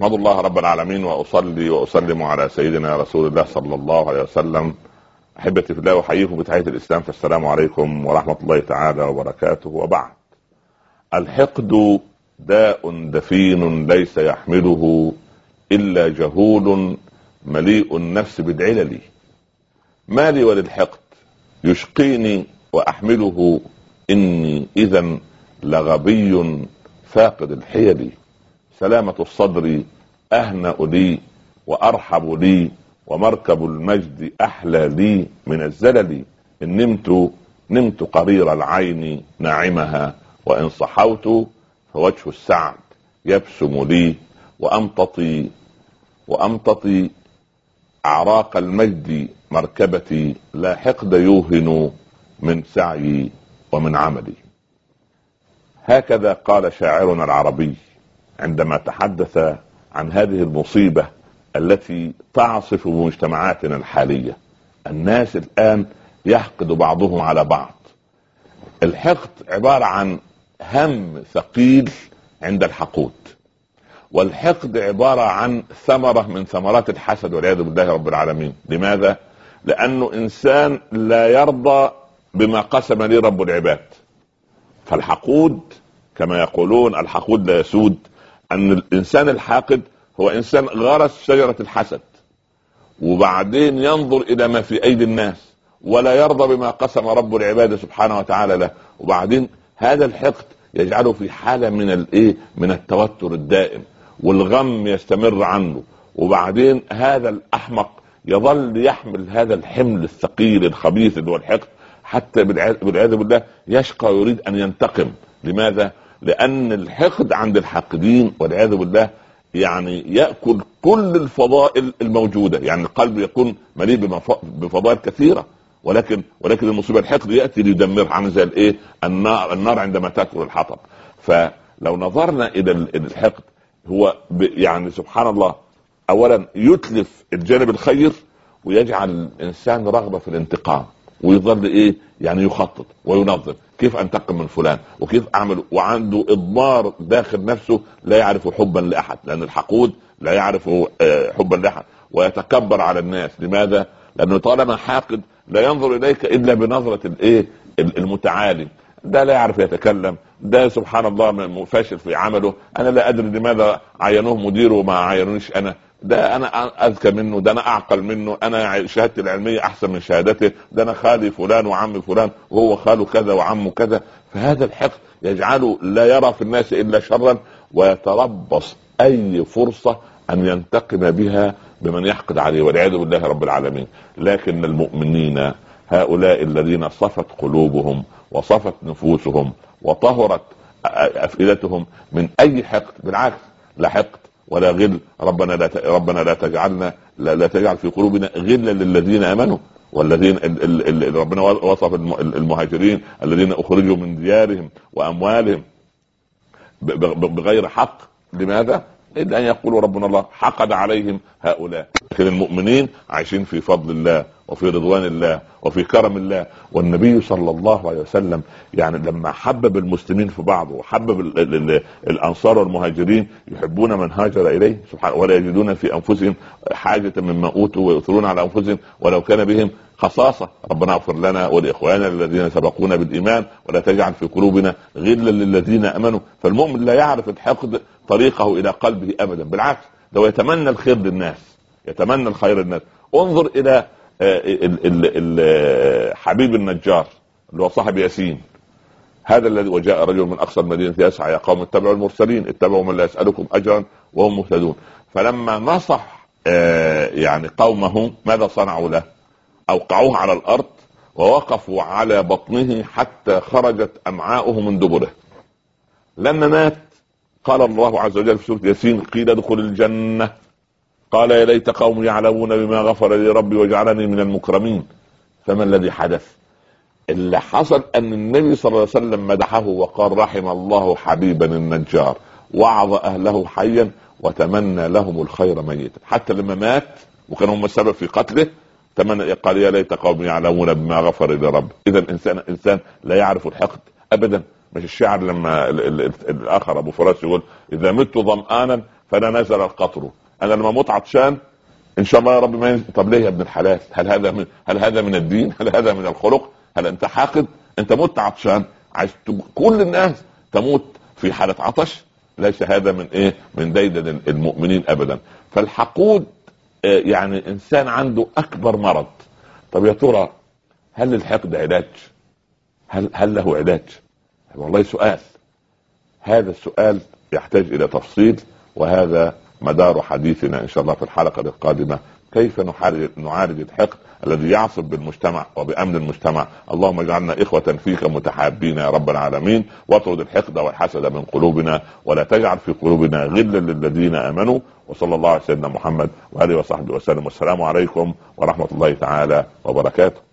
احمد الله رب العالمين واصلي واسلم على سيدنا رسول الله صلى الله عليه وسلم. احبتي في الله، احييكم بتحيه الاسلام، فالسلام عليكم ورحمه الله تعالى وبركاته. وبعد، الحقد داء دفين ليس يحمله الا جهول مليء النفس بالعلل. ما لي وللحقد يشقيني واحمله، اني اذا لغبي فاقد الحيل. سلامة الصدر أهنأ لي وأرحب لي، ومركب المجد أحلى لي من الزلل. إن نمت قرير العين ناعمها، وإن صحوت فوجه السعد يبسم لي. وأمتطي أعراق المجد مركبتي، لا حقد يوهن من سعي ومن عملي. هكذا قال شاعرنا العربي عندما تحدث عن هذه المصيبة التي تعصف مجتمعاتنا الحالية. الناس الآن يحقد بعضهم على بعض. الحقد عبارة عن هم ثقيل عند الحقود، والحقد عبارة عن ثمرة من ثمرات الحسد والعياذ بالله رب العالمين. لماذا؟ لأنه إنسان لا يرضى بما قسم لي رب العباد. فالحقود كما يقولون الحقود لا يسود، أن الإنسان الحاقد هو إنسان غرس شجرة الحسد، وبعدين ينظر إلى ما في أيدي الناس ولا يرضى بما قسم رب العباد سبحانه وتعالى له. وبعدين هذا الحقد يجعله في حالة من التوتر الدائم، والغم يستمر عنه. وبعدين هذا الأحمق يظل يحمل هذا الحمل الثقيل الخبيث اللي هو الحقد، حتى بالعياذ بالله يشقى ويريد أن ينتقم. لماذا؟ لأن الحقد عند الحاقدين والعياذ بالله يعني يأكل كل الفضائل الموجودة. يعني القلب يكون مليء بفضائل كثيرة، ولكن المصيبة الحقد يأتي ليدمر، عن زي النار عندما تأكل الحطب. فلو نظرنا إلى الحقد، هو يعني سبحان الله، أولا يتلف الجانب الخير ويجعل الإنسان رغبة في الانتقام، ويظل يعني يخطط وينظم كيف انتقم من فلان وكيف اعمل، وعنده اضمار داخل نفسه لا يعرف حبا لاحد، لان الحقود لا يعرف حبا لاحد ويتكبر على الناس. لماذا؟ لانه طالما حاقد لا ينظر اليك الا بنظرة المتعالي. ده لا يعرف يتكلم، ده سبحان الله فاشل في عمله، انا لا ادري لماذا عينوه مدير وما عينونيش انا، ده انا اذكى منه، ده انا اعقل منه، انا شهادتي العلمية احسن من شهادته، ده انا خالي فلان وعم فلان وهو خاله كذا وعمه كذا. فهذا الحقد يجعله لا يرى في الناس الا شرا، ويتربص اي فرصة ان ينتقم بها بمن يحقد عليه والعياذ بالله رب العالمين. لكن المؤمنين هؤلاء الذين صفت قلوبهم وصفت نفوسهم وطهرت افئدتهم من اي حقد، بالعكس لا حقد ولا غل. ربنا لا تجعلنا لا تجعل في قلوبنا غلا للذين امنوا، والذين ربنا وصف المهاجرين الذين اخرجوا من ديارهم واموالهم بغير حق. لماذا؟ الا ان يقولوا ربنا الله، حقد عليهم هؤلاء. لكن المؤمنين عايشين في فضل الله وفي رضوان الله وفي كرم الله. والنبي صلى الله عليه وسلم يعني لما حبب المسلمين في بعض، وحبب الأنصار والمهاجرين، يحبون من هاجر إليه سبحانه، ولا يجدون في أنفسهم حاجة مما أوتوا ويؤثرون على أنفسهم ولو كان بهم خصاصة. ربنا اغفر لنا ولإخواننا الذين سبقونا بالإيمان، ولا تجعل في قلوبنا غلا للذين أمنوا. فالمؤمن لا يعرف الحقد طريقه إلى قلبه أبدا، بالعكس لو يتمنى الخير للناس، يتمنى الخير للناس. انظر إلى حبيب النجار اللي هو صاحب ياسين، هذا الذي وجاء رجل من أقصى المدينة يسعى يا قوم اتبعوا المرسلين، اتبعوا من لا يسألكم أجرا وهم مهتدون. فلما نصح يعني قومه، ماذا صنعوا له؟ أوقعوه على الأرض ووقفوا على بطنه حتى خرجت أمعاؤه من دبره. لما مات قال الله عز وجل في سورة ياسين: قيل ادخل الجنة قال يا ليت قوم يعلمون بما غفر لي ربي وجعلني من المكرمين. فما الذي حدث؟ اللي حصل أن النبي صلى الله عليه وسلم مدحه وقال: رحم الله حبيبا النجار، وعظ أهله حيا وتمنى لهم الخير ميتا. حتى لما مات وكان هم السبب في قتله، تمنى، قال يا ليت قوم يعلمون بما غفر لي ربي. إذا إنسان لا يعرف الحقد أبدا. مش الشاعر لما الآخر أبو فراس يقول: إذا مت ظمآنا فانا نزل القطر. انا لما اموت عطشان ان شاء الله يا رب ما ينزل. طب ليه يا ابن الحلال؟ هل هذا من الدين؟ هل هذا من الخلق؟ هل انت حاقد؟ انت مت عطشان، عايز كل الناس تموت في حالة عطش؟ ليس هذا من ايه، من ديدن المؤمنين ابدا. فالحقود يعني انسان عنده اكبر مرض. طب يا ترى هل الحقد علاج؟ هل له علاج؟ والله سؤال، هذا السؤال يحتاج الى تفصيل، وهذا مدار حديثنا ان شاء الله في الحلقة القادمة، كيف نعالج الحقد الذي يعصب بالمجتمع وبأمن المجتمع. اللهم اجعلنا إخوة فيك متحابين يا رب العالمين، واطرد الحقد والحسد من قلوبنا، ولا تجعل في قلوبنا غلا للذين آمنوا. وصلى الله على سيدنا محمد وآله وصحبه وسلم، والسلام عليكم ورحمة الله تعالى وبركاته.